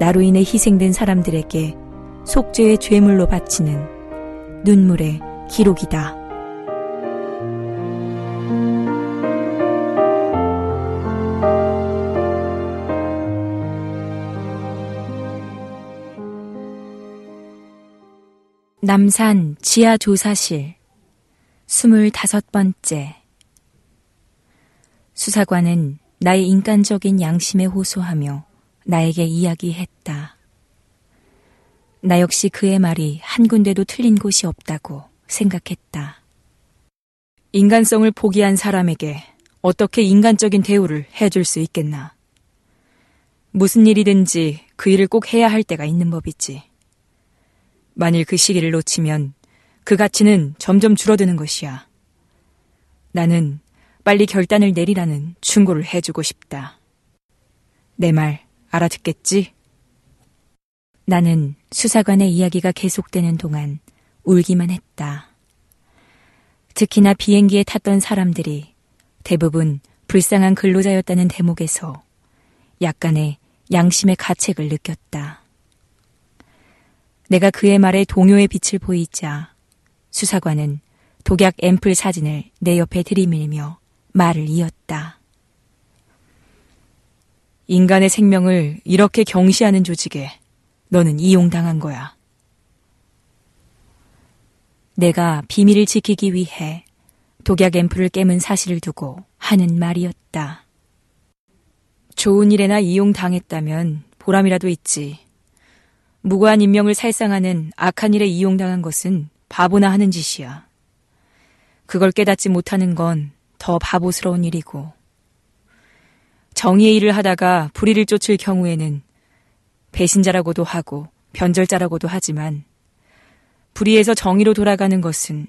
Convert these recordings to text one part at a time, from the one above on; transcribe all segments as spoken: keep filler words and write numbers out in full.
나로 인해 희생된 사람들에게 속죄의 죄물로 바치는 눈물의 기록이다. 남산 지하 조사실 스물다섯 번째. 수사관은 나의 인간적인 양심에 호소하며 나에게 이야기했다. 나 역시 그의 말이 한 군데도 틀린 곳이 없다고 생각했다. 인간성을 포기한 사람에게 어떻게 인간적인 대우를 해줄 수 있겠나. 무슨 일이든지 그 일을 꼭 해야 할 때가 있는 법이지. 만일 그 시기를 놓치면 그 가치는 점점 줄어드는 것이야. 나는 빨리 결단을 내리라는 충고를 해주고 싶다. 내 말 알아듣겠지? 나는 수사관의 이야기가 계속되는 동안 울기만 했다. 특히나 비행기에 탔던 사람들이 대부분 불쌍한 근로자였다는 대목에서 약간의 양심의 가책을 느꼈다. 내가 그의 말에 동요의 빛을 보이자 수사관은 독약 앰플 사진을 내 옆에 들이밀며 말을 이었다. 인간의 생명을 이렇게 경시하는 조직에 너는 이용당한 거야. 내가 비밀을 지키기 위해 독약 앰플을 깨문 사실을 두고 하는 말이었다. 좋은 일에나 이용당했다면 보람이라도 있지. 무고한 인명을 살상하는 악한 일에 이용당한 것은 바보나 하는 짓이야. 그걸 깨닫지 못하는 건 더 바보스러운 일이고, 정의의 일을 하다가 불의를 쫓을 경우에는 배신자라고도 하고 변절자라고도 하지만 불의에서 정의로 돌아가는 것은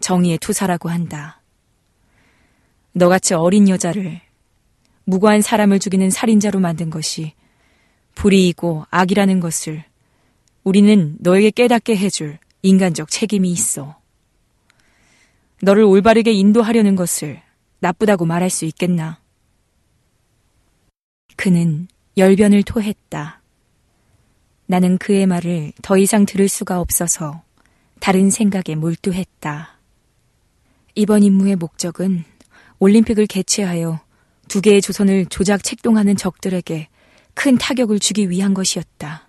정의의 투사라고 한다. 너같이 어린 여자를 무고한 사람을 죽이는 살인자로 만든 것이 불의이고 악이라는 것을 우리는 너에게 깨닫게 해줄 인간적 책임이 있어. 너를 올바르게 인도하려는 것을 나쁘다고 말할 수 있겠나? 그는 열변을 토했다. 나는 그의 말을 더 이상 들을 수가 없어서 다른 생각에 몰두했다. 이번 임무의 목적은 올림픽을 개최하여 두 개의 조선을 조작 책동하는 적들에게 큰 타격을 주기 위한 것이었다.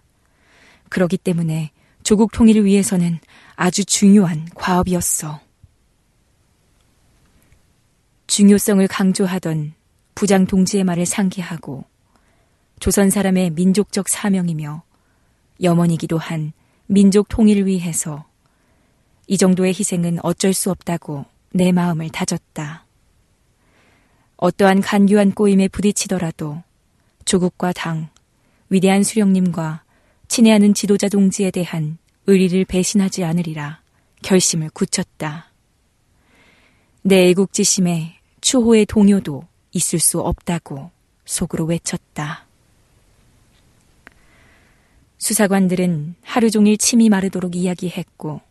그러기 때문에 조국 통일을 위해서는 아주 중요한 과업이었어. 중요성을 강조하던 부장 동지의 말을 상기하고 조선 사람의 민족적 사명이며 염원이기도 한 민족 통일을 위해서 이 정도의 희생은 어쩔 수 없다고 내 마음을 다졌다. 어떠한 간교한 꼬임에 부딪히더라도 조국과 당, 위대한 수령님과 친애하는 지도자 동지에 대한 의리를 배신하지 않으리라 결심을 굳혔다. 내 애국지심에 추호의 동요도 있을 수 없다고 속으로 외쳤다. 수사관들은 하루 종일 침이 마르도록 이야기했고,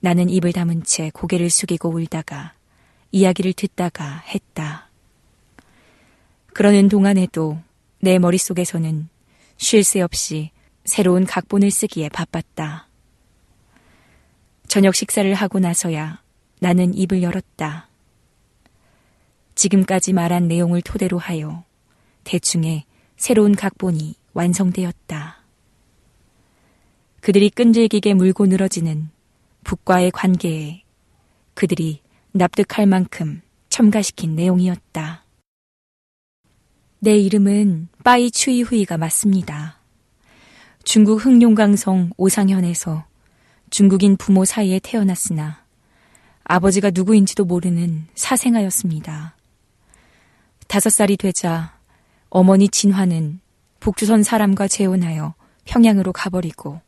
나는 입을 다문 채 고개를 숙이고 울다가 이야기를 듣다가 했다. 그러는 동안에도 내 머릿속에서는 쉴 새 없이 새로운 각본을 쓰기에 바빴다. 저녁 식사를 하고 나서야 나는 입을 열었다. 지금까지 말한 내용을 토대로 하여 대충의 새로운 각본이 완성되었다. 그들이 끈질기게 물고 늘어지는 북과의 관계에 그들이 납득할 만큼 첨가시킨 내용이었다. 내 이름은 빠이 추이후이가 맞습니다. 중국 흑룡강성 오상현에서 중국인 부모 사이에 태어났으나 아버지가 누구인지도 모르는 사생아였습니다. 다섯 살이 되자 어머니 진화는 북조선 사람과 재혼하여 평양으로 가버리고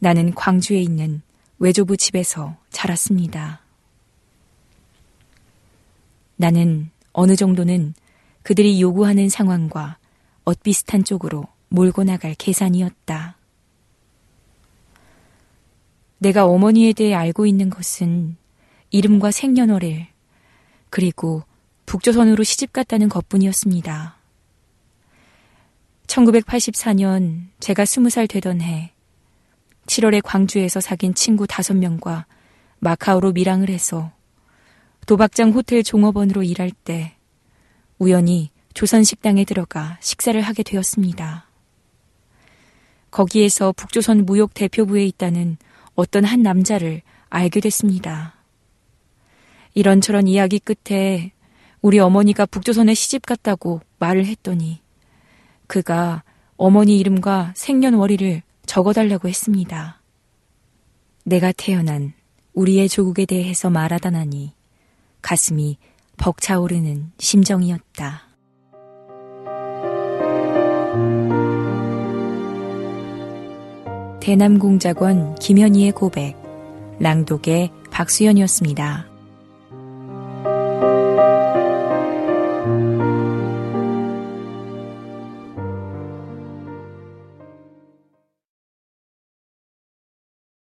나는 광주에 있는 외조부 집에서 자랐습니다. 나는 어느 정도는 그들이 요구하는 상황과 엇비슷한 쪽으로 몰고 나갈 계산이었다. 내가 어머니에 대해 알고 있는 것은 이름과 생년월일, 그리고 북조선으로 시집갔다는 것뿐이었습니다. 천구백팔십사 년 제가 스무 살 되던 해 칠월에 광주에서 사귄 친구 다섯 명과 마카오로 밀항을 해서 도박장 호텔 종업원으로 일할 때 우연히 조선식당에 들어가 식사를 하게 되었습니다. 거기에서 북조선 무역 대표부에 있다는 어떤 한 남자를 알게 됐습니다. 이런저런 이야기 끝에 우리 어머니가 북조선에 시집갔다고 말을 했더니 그가 어머니 이름과 생년월일을 적어달라고 했습니다. 내가 태어난 우리의 조국에 대해서 말하다 나니 가슴이 벅차오르는 심정이었다. 대남공작원 김현희의 고백, 낭독의 박수연이었습니다.